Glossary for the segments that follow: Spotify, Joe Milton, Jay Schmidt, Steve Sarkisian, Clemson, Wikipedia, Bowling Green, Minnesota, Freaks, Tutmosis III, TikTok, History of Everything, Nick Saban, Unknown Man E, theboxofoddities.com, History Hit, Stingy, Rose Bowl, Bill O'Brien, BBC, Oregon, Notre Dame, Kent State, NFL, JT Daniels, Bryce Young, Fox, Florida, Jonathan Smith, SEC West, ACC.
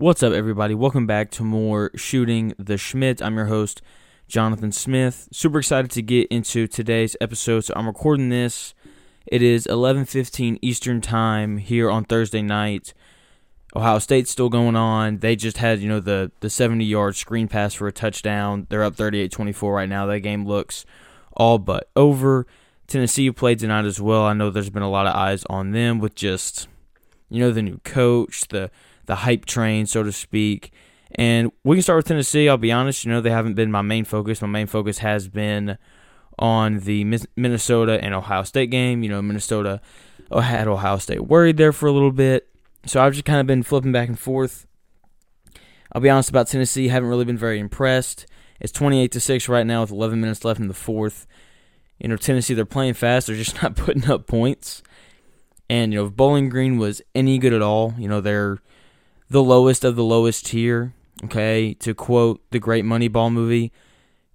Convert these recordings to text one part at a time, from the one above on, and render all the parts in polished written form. What's up, everybody? Welcome back to more Shooting the Shmitt. I'm your host, Jonathan Smith. Super excited to get into today's episode. So I'm recording this. It is 11:15 Eastern Time here on Thursday night. Ohio State's still going on. They just had, the 70-yard screen pass for a touchdown. They're up 38-24 right now. That game looks all but over. Tennessee played tonight as well. I know there's been a lot of eyes on them with just, the new coach, the hype train, so to speak. And we can start with Tennessee. I'll be honest, they haven't been my main focus. My main focus has been on the Minnesota and Ohio State game. Minnesota had Ohio State worried there for a little bit. So I've just kind of been flipping back and forth. I'll be honest about Tennessee. Haven't really been very impressed. It's 28-6 right now with 11 minutes left in the fourth. Tennessee, they're playing fast. They're just not putting up points. And, if Bowling Green was any good at all, they're the lowest of the lowest tier, okay? To quote the great Moneyball movie,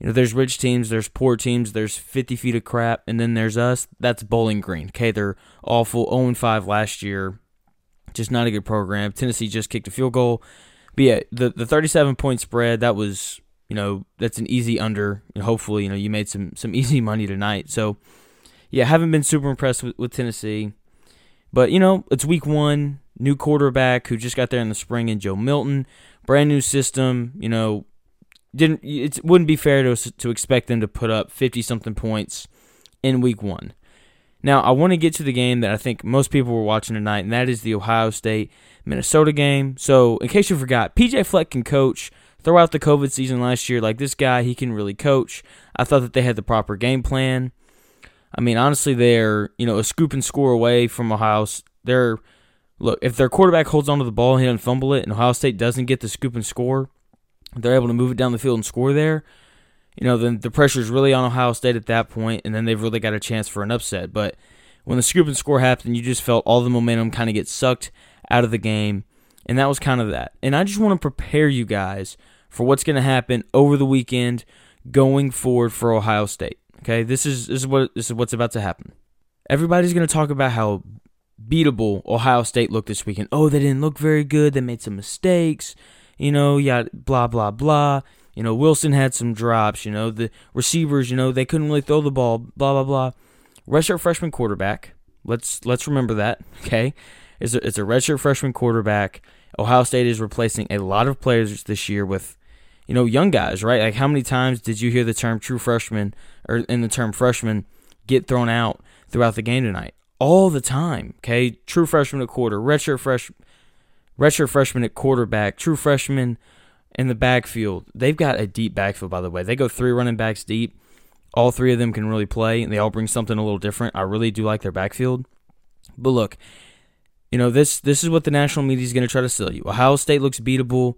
there's rich teams, there's poor teams, there's 50 feet of crap, and then there's us. That's Bowling Green, okay? They're awful, 0-5 last year. Just not a good program. Tennessee just kicked a field goal. But, yeah, the 37-point spread, that was, that's an easy under. And hopefully, you made some easy money tonight. So, yeah, haven't been super impressed with Tennessee. But, it's week one. New quarterback who just got there in the spring, and Joe Milton, brand new system. It wouldn't be fair to expect them to put up 50-something points in week one. Now, I want to get to the game that I think most people were watching tonight, and that is the Ohio State-Minnesota game. So, in case you forgot, PJ Fleck can coach. Throughout the COVID season last year, like this guy, he can really coach. I thought that they had the proper game plan. I mean, honestly, they're a scoop and score away from Ohio. Look, if their quarterback holds onto the ball and he doesn't fumble it, and Ohio State doesn't get the scoop and score, they're able to move it down the field and score there, then the pressure is really on Ohio State at that point, and then they've really got a chance for an upset. But when the scoop and score happened, you just felt all the momentum kind of get sucked out of the game, and that was kind of that. And I just want to prepare you guys for what's going to happen over the weekend going forward for Ohio State. Okay, this is what's about to happen. Everybody's going to talk about how beatable Ohio State looked this weekend. Oh, they didn't look very good. They made some mistakes. Yeah, blah, blah, blah. Wilson had some drops. The receivers, they couldn't really throw the ball, blah, blah, blah. Redshirt freshman quarterback. Let's remember that, okay? It's a redshirt freshman quarterback. Ohio State is replacing a lot of players this year with, young guys, right? Like, how many times did you hear the term true freshman or freshman get thrown out throughout the game tonight? All the time, okay? True freshman at quarter, redshirt freshman at quarterback, true freshman in the backfield. They've got a deep backfield, by the way. They go three running backs deep. All three of them can really play, and they all bring something a little different. I really do like their backfield. But look, this is what the national media is going to try to sell you. Ohio State looks beatable,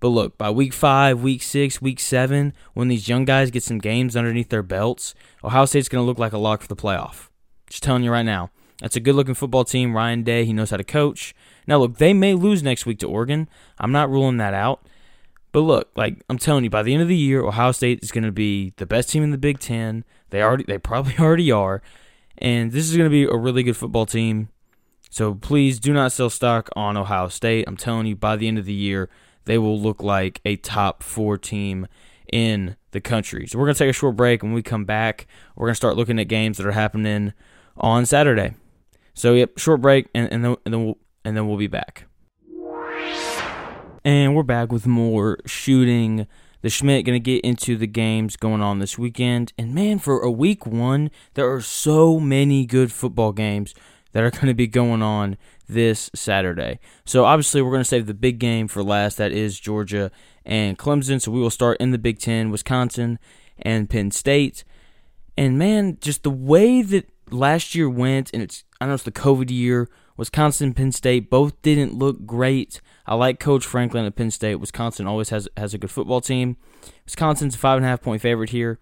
but look, by week 5, week 6, week 7, when these young guys get some games underneath their belts, Ohio State's going to look like a lock for the playoff. Just telling you right now. That's a good-looking football team. Ryan Day, he knows how to coach. Now, look, they may lose next week to Oregon. I'm not ruling that out. But look, like I'm telling you, by the end of the year, Ohio State is going to be the best team in the Big Ten. They probably already are. And this is going to be a really good football team. So please do not sell stock on Ohio State. I'm telling you, by the end of the year, they will look like a top 4 team in the country. So we're going to take a short break. When we come back, we're going to start looking at games that are happening on Saturday. So, yep, short break, and then we'll be back. And we're back with more Shooting the Shmitt. Going to get into the games going on this weekend. And, man, for a week one, there are so many good football games that are going to be going on this Saturday. So, obviously, we're going to save the big game for last. That is Georgia and Clemson. So, we will start in the Big Ten, Wisconsin and Penn State. And, man, just the way that last year went, and I know it's the COVID year. Wisconsin, Penn State both didn't look great. I like Coach Franklin at Penn State. Wisconsin always has a good football team. Wisconsin's a 5.5-point favorite here.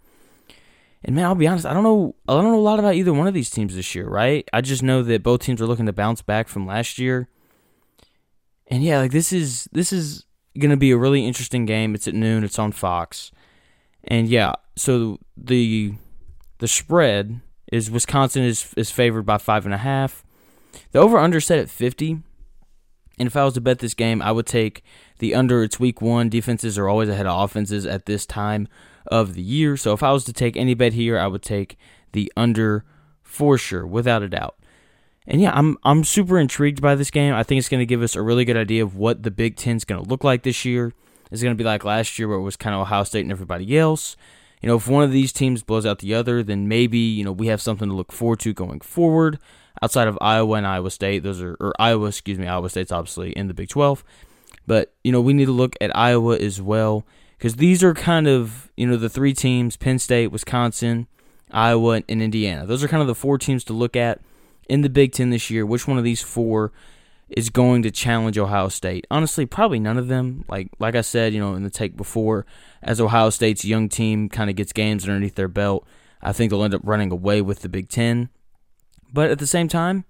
And man, I'll be honest, I don't know a lot about either one of these teams this year, right? I just know that both teams are looking to bounce back from last year. And yeah, like this is gonna be a really interesting game. It's at noon, it's on Fox. And yeah, so the spread is Wisconsin is favored by 5.5. The over-under set at 50. And if I was to bet this game, I would take the under. It's week one. Defenses are always ahead of offenses at this time of the year. So if I was to take any bet here, I would take the under for sure, without a doubt. And yeah, I'm super intrigued by this game. I think it's going to give us a really good idea of what the Big Ten is going to look like this year. It's going to be like last year where it was kind of Ohio State and everybody else. You know, if one of these teams blows out the other, then maybe, you know, we have something to look forward to going forward. Outside of Iowa and Iowa State, Iowa State's obviously in the Big 12. But, you know, we need to look at Iowa as well, because these are kind of, you know, the three teams, Penn State, Wisconsin, Iowa, and Indiana. Those are kind of the four teams to look at in the Big Ten this year. Which one of these four is going to challenge Ohio State? Honestly, probably none of them. Like I said, you know, in the take before, as Ohio State's young team kind of gets games underneath their belt, I think they'll end up running away with the Big Ten. But at the same time,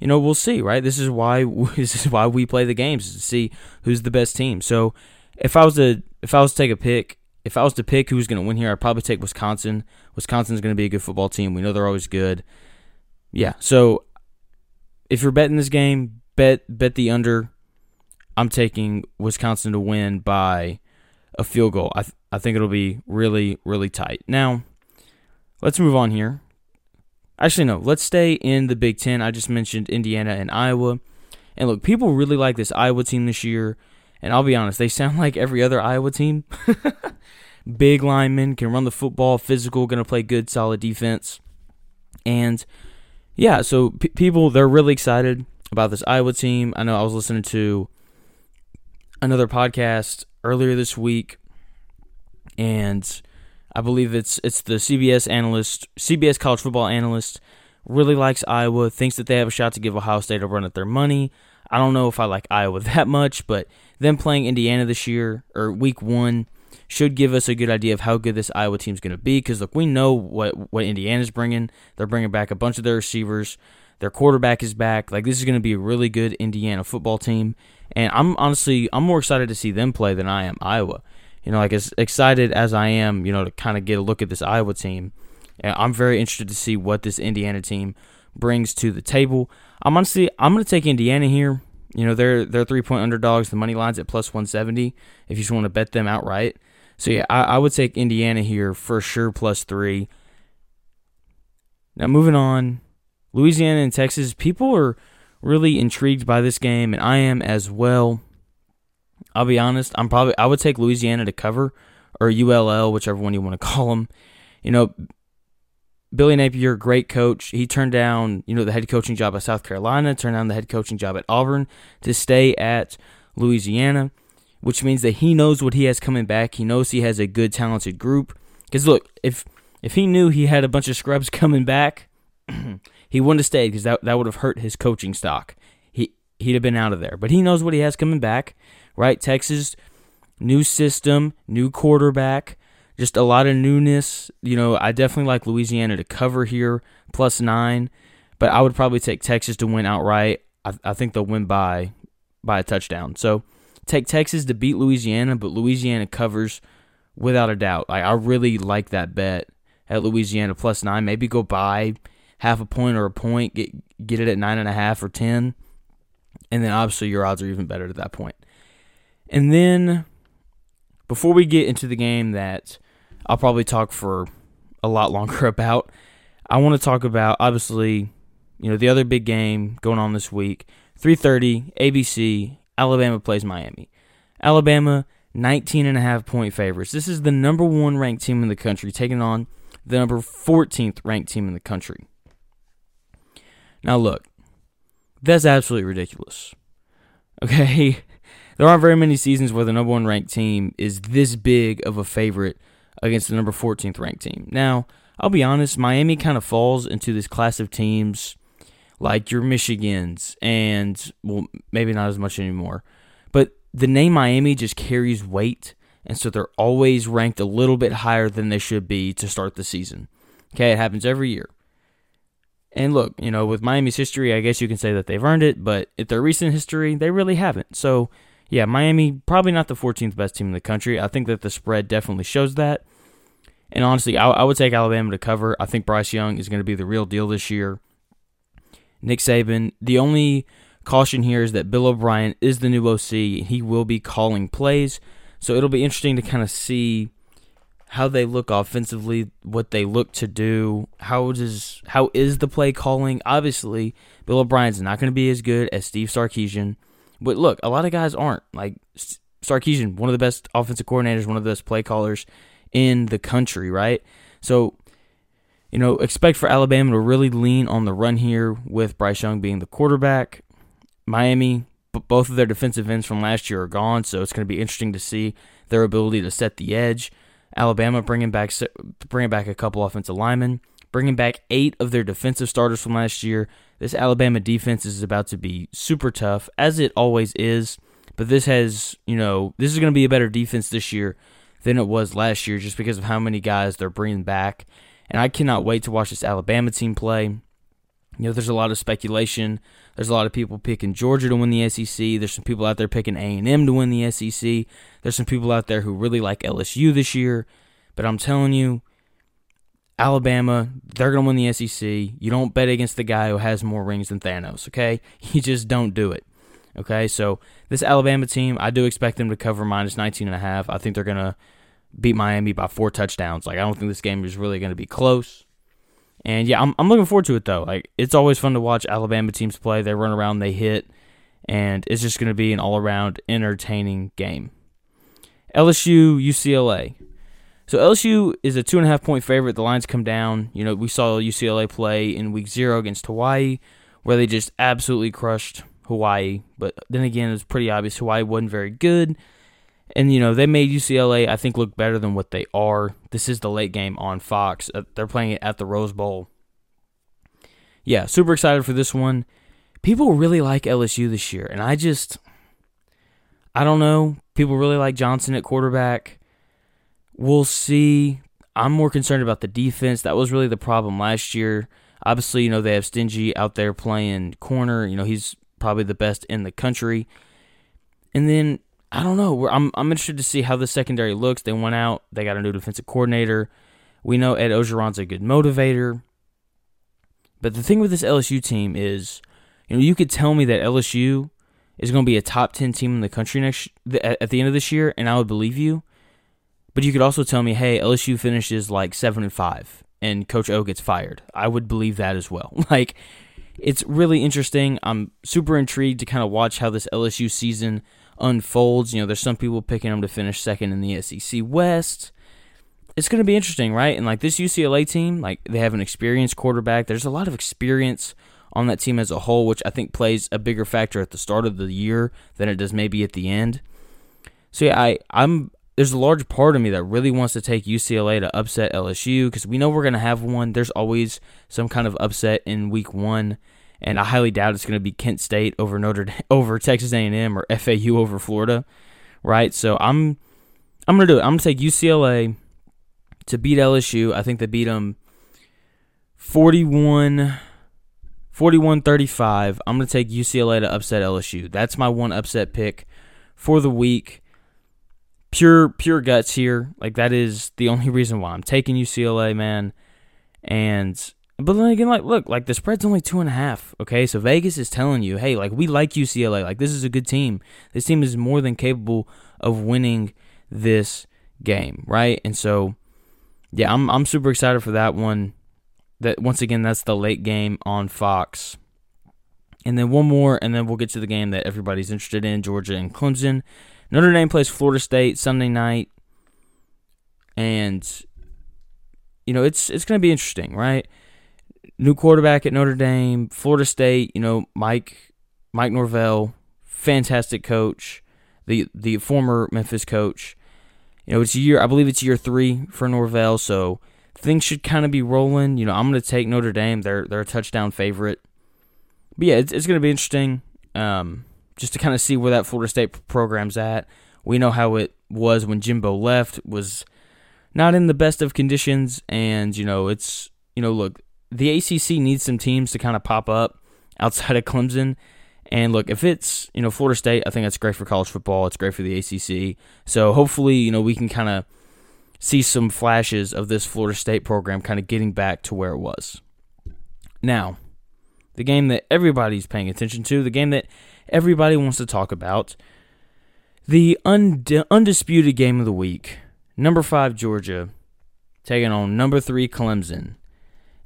you know, we'll see, right? This is why we play the games, to see who's the best team. So if I was to pick who's going to win here, I'd probably take Wisconsin. Wisconsin's going to be a good football team. We know they're always good. Yeah, so if you're betting this game, bet the under. I'm taking Wisconsin to win by a field goal. I think it'll be really, really tight. Now, let's move on here. Actually, no, let's stay in the Big Ten. I just mentioned Indiana and Iowa. And look, people really like this Iowa team this year. And I'll be honest, they sound like every other Iowa team. Big linemen, can run the football, physical, going to play good, solid defense. And yeah, so people, they're really excited about this Iowa team. I know I was listening to another podcast earlier this week, and I believe it's the CBS college football analyst, really likes Iowa, thinks that they have a shot to give Ohio State a run at their money. I don't know if I like Iowa that much, but them playing Indiana this year, or week one, should give us a good idea of how good this Iowa team's going to be, because, look, we know what Indiana's bringing. They're bringing back a bunch of their receivers. Their quarterback is back. Like, this is going to be a really good Indiana football team, and I'm more excited to see them play than I am Iowa. You know, like, as excited as I am, you know, to kind of get a look at this Iowa team, I'm very interested to see what this Indiana team brings to the table. I'm going to take Indiana here. You know, they're 3-point underdogs. The money line's at plus 170 if you just want to bet them outright. So, yeah, I would take Indiana here for sure, plus 3. Now, moving on, Louisiana and Texas. People are really intrigued by this game, and I am as well. I'll be honest, I would take Louisiana to cover, or ULL, whichever one you want to call them. You know, Billy Napier, great coach. He turned down, you know, the head coaching job at South Carolina, turned down the head coaching job at Auburn to stay at Louisiana, which means that he knows what he has coming back. He knows he has a good, talented group. Because, look, if he knew he had a bunch of scrubs coming back, he wouldn't have stayed, because that would have hurt his coaching stock. He'd have been out of there. But he knows what he has coming back, right? Texas, new system, new quarterback, just a lot of newness. You know, I definitely like Louisiana to cover here, plus 9. But I would probably take Texas to win outright. I think they'll win by a touchdown. So take Texas to beat Louisiana, but Louisiana covers without a doubt. I really like that bet at Louisiana, plus 9. Maybe go by half a point or a point, get it at 9.5 or 10. And then obviously your odds are even better at that point. And then before we get into the game that I'll probably talk for a lot longer about, I want to talk about, obviously, you know, the other big game going on this week, 3:30, ABC, Alabama plays Miami. Alabama, 19.5-point favorites. This is the number 1 ranked team in the country taking on the number 14th ranked team in the country. Now look, that's absolutely ridiculous. Okay? There aren't very many seasons where the number 1 ranked team is this big of a favorite against the number 14th ranked team. Now, I'll be honest, Miami kind of falls into this class of teams like your Michigans and, well, maybe not as much anymore. But the name Miami just carries weight, and so they're always ranked a little bit higher than they should be to start the season. Okay, it happens every year. And look, you know, with Miami's history, I guess you can say that they've earned it, but at their recent history, they really haven't. So, yeah, Miami, probably not the 14th best team in the country. I think that the spread definitely shows that. And honestly, I would take Alabama to cover. I think Bryce Young is going to be the real deal this year. Nick Saban, the only Caution here is that Bill O'Brien is the new OC. He will be calling plays, so it'll be interesting to kind of see how they look offensively, what they look to do, how is the play calling. Obviously, Bill O'Brien's not going to be as good as Steve Sarkisian, but look, a lot of guys aren't. Like Sarkisian, one of the best offensive coordinators, one of the best play callers in the country, right? So, you know, expect for Alabama to really lean on the run here with Bryce Young being the quarterback. Miami, both of their defensive ends from last year are gone, so it's going to be interesting to see their ability to set the edge. Alabama bringing back a couple offensive linemen, bringing back 8 of their defensive starters from last year. This Alabama defense is about to be super tough, as it always is. But this is going to be a better defense this year than it was last year, just because of how many guys they're bringing back. And I cannot wait to watch this Alabama team play. You know, there's a lot of speculation. There's a lot of people picking Georgia to win the SEC. There's some people out there picking A&M to win the SEC. There's some people out there who really like LSU this year. But I'm telling you, Alabama, they're going to win the SEC. You don't bet against the guy who has more rings than Thanos, okay? You just don't do it, okay? So this Alabama team, I do expect them to cover minus 19.5. I think they're going to beat Miami by 4 touchdowns. Like, I don't think this game is really going to be close. And, yeah, I'm looking forward to it, though. Like, it's always fun to watch Alabama teams play. They run around, they hit, and it's just going to be an all-around entertaining game. LSU, UCLA. So LSU is a 2.5-point favorite. The lines come down. You know, we saw UCLA play in Week 0 against Hawaii, where they just absolutely crushed Hawaii. But then again, it was pretty obvious Hawaii wasn't very good. And, you know, they made UCLA, I think, look better than what they are. This is the late game on Fox. They're playing it at the Rose Bowl. Yeah, super excited for this one. People really like LSU this year, and I don't know. People really like Johnson at quarterback. We'll see. I'm more concerned about the defense. That was really the problem last year. Obviously, you know, they have Stingy out there playing corner. You know, he's probably the best in the country. And then, I don't know. I'm interested to see how the secondary looks. They went out. They got a new defensive coordinator. We know Ed Ogeron's a good motivator. But the thing with this LSU team is, you know, you could tell me that LSU is going to be a top 10 team in the country at the end of this year, and I would believe you. But you could also tell me, hey, LSU finishes like 7-5, and Coach O gets fired. I would believe that as well. Like, it's really interesting. I'm super intrigued to kind of watch how this LSU season unfolds. You know, there's some people picking them to finish second in the SEC West. It's going to be interesting, right? And, like, this UCLA team, like, they have an experienced quarterback. There's a lot of experience on that team as a whole, which I think plays a bigger factor at the start of the year than it does maybe at the end. So, yeah, there's a large part of me that really wants to take UCLA to upset LSU, because we know we're going to have one. There's always some kind of upset in Week 1. And I highly doubt it's going to be Kent State over over Texas A&M or FAU over Florida, right? So I'm going to do it. I'm going to take UCLA to beat LSU. I think they beat them 41-35. I'm going to take UCLA to upset LSU. That's my one upset pick for the week. Pure guts here. Like, that is the only reason why I'm taking UCLA, man. But then again, like, look, like, the spread's only 2.5, okay? So Vegas is telling you, hey, like, we like UCLA. Like, this is a good team. This team is more than capable of winning this game, right? And so, yeah, I'm super excited for that one. That, once again, that's the late game on Fox. And then one more, and then we'll get to the game that everybody's interested in, Georgia and Clemson. Notre Dame plays Florida State Sunday night. And, you know, it's going to be interesting, right? New quarterback at Notre Dame, Florida State, you know, Mike Norvell, fantastic coach, the former Memphis coach. You know, I believe it's year 3 for Norvell, so things should kind of be rolling. You know, I'm going to take Notre Dame. They're a touchdown favorite. But, yeah, it's going to be interesting just to kind of see where that Florida State program's at. We know how it was when Jimbo left, was not in the best of conditions, and, you know, it's, you know, look, the ACC needs some teams to kind of pop up outside of Clemson. And, look, if it's, you know, Florida State, I think that's great for college football. It's great for the ACC. So, hopefully, you know, we can kind of see some flashes of this Florida State program kind of getting back to where it was. Now, the game that everybody's paying attention to, the game that everybody wants to talk about, the undisputed game of the week, number 5 Georgia taking on number 3 Clemson.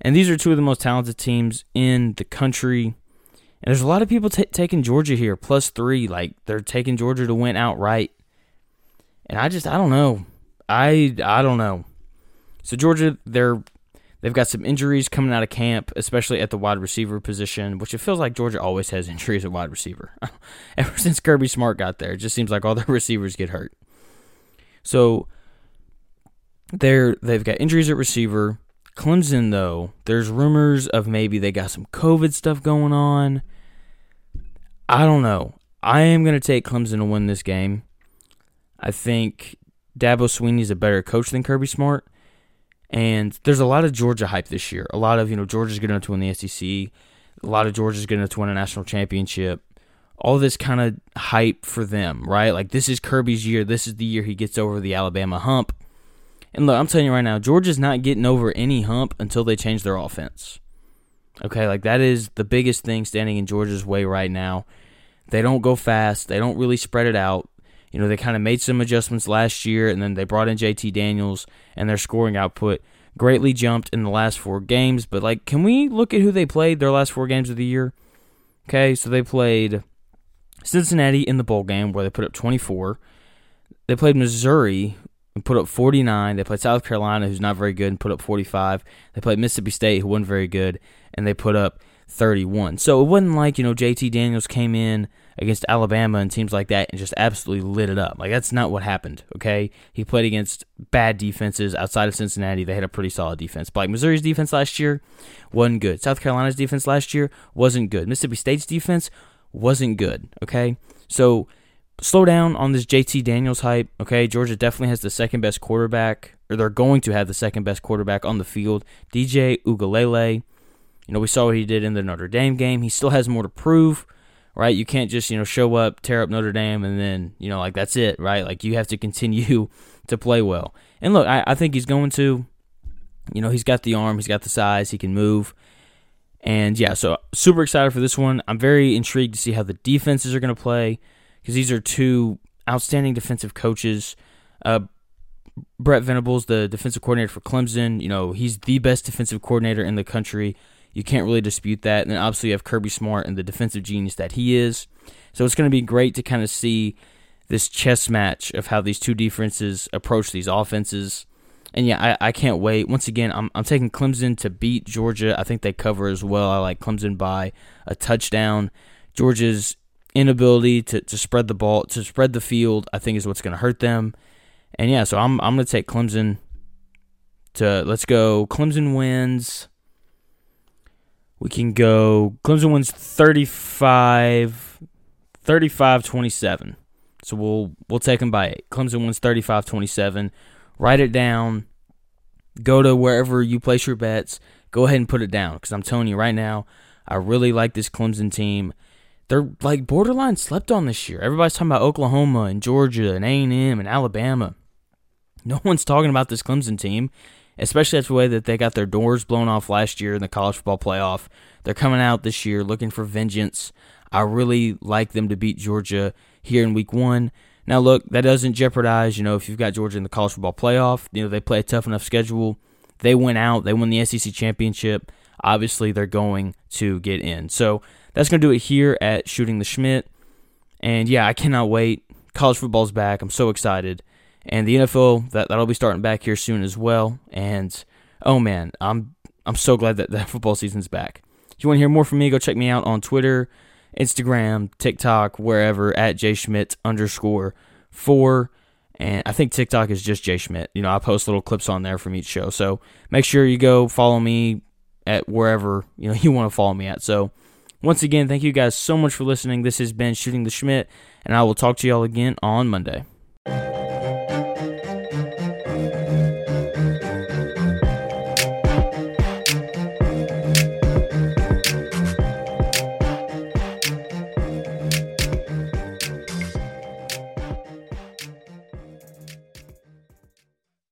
And these are two of the most talented teams in the country. And there's a lot of people taking Georgia here, +3. Like, they're taking Georgia to win outright. And I don't know. I don't know. So Georgia, they've got some injuries coming out of camp, especially at the wide receiver position, which it feels like Georgia always has injuries at wide receiver. Ever since Kirby Smart got there, it just seems like all the receivers get hurt. So they've got injuries at receiver. Clemson, though, there's rumors of maybe they got some COVID stuff going on. I don't know. I am going to take Clemson to win this game. I think Dabo Sweeney's a better coach than Kirby Smart. And there's a lot of Georgia hype this year. A lot of, Georgia's good enough to win the SEC. A lot of Georgia's good enough to win a national championship. All this kind of hype for them, right? Like, this is Kirby's year. This is the year he gets over the Alabama hump. And look, I'm telling you right now, Georgia's not getting over any hump until they change their offense. Okay, like, that is the biggest thing standing in Georgia's way right now. They don't go fast. They don't really spread it out. They kind of made some adjustments last year, and then they brought in JT Daniels, and their scoring output greatly jumped in the last 4 games. But, like, can we look at who they played their last 4 games of the year? Okay, so they played Cincinnati in the bowl game where they put up 24. They played Missouri and put up 49. They played South Carolina, who's not very good, and put up 45. They played Mississippi State, who wasn't very good, and they put up 31. So it wasn't like, JT Daniels came in against Alabama and teams like that and just absolutely lit it up. Like, that's not what happened, okay? He played against bad defenses outside of Cincinnati. They had a pretty solid defense. But, like, Missouri's defense last year wasn't good. South Carolina's defense last year wasn't good. Mississippi State's defense wasn't good, okay? So slow down on this JT Daniels hype, okay? Georgia definitely has the second-best quarterback, or they're going to have the second-best quarterback on the field, DJ Uiagalelei. We saw what he did in the Notre Dame game. He still has more to prove, right? You can't just, show up, tear up Notre Dame, and then, like, that's it, right? Like, you have to continue to play well. And, look, I think he's going to. He's got the arm. He's got the size. He can move. And, yeah, so super excited for this one. I'm very intrigued to see how the defenses are going to play because these are two outstanding defensive coaches. Brett Venables, the defensive coordinator for Clemson, he's the best defensive coordinator in the country. You can't really dispute that. And then obviously you have Kirby Smart and the defensive genius that he is. So it's going to be great to kind of see this chess match of how these two defenses approach these offenses. And, yeah, I can't wait. Once again, I'm taking Clemson to beat Georgia. I think they cover as well. I like Clemson by a touchdown. Georgia's inability to spread the ball, to spread the field, I think is what's going to hurt them. And, yeah, so I'm going to take Clemson to – let's go. Clemson wins – we can go Clemson wins 35-27. So we'll take them by 8. Clemson wins 35-27. Write it down. Go to wherever you place your bets. Go ahead and put it down because I'm telling you right now, I really like this Clemson team. They're like borderline slept on this year. Everybody's talking about Oklahoma and Georgia and A&M and Alabama. No one's talking about this Clemson team. Especially that's the way that they got their doors blown off last year in the college football playoff. They're coming out this year looking for vengeance. I really like them to beat Georgia here in week 1. Now, look, that doesn't jeopardize, if you've got Georgia in the college football playoff. They play a tough enough schedule. They went out. They won the SEC championship. Obviously, they're going to get in. So that's going to do it here at Shooting the Schmitt. And, yeah, I cannot wait. College football's back. I'm so excited. And the NFL, that'll be starting back here soon as well. And, oh, man, I'm so glad that football season's back. If you want to hear more from me, go check me out on Twitter, Instagram, TikTok, wherever, at jschmidt_4. And I think TikTok is just Jay Schmidt. I post little clips on there from each show. So make sure you go follow me at wherever, you want to follow me at. So once again, thank you guys so much for listening. This has been Shooting the Schmitt, and I will talk to you all again on Monday.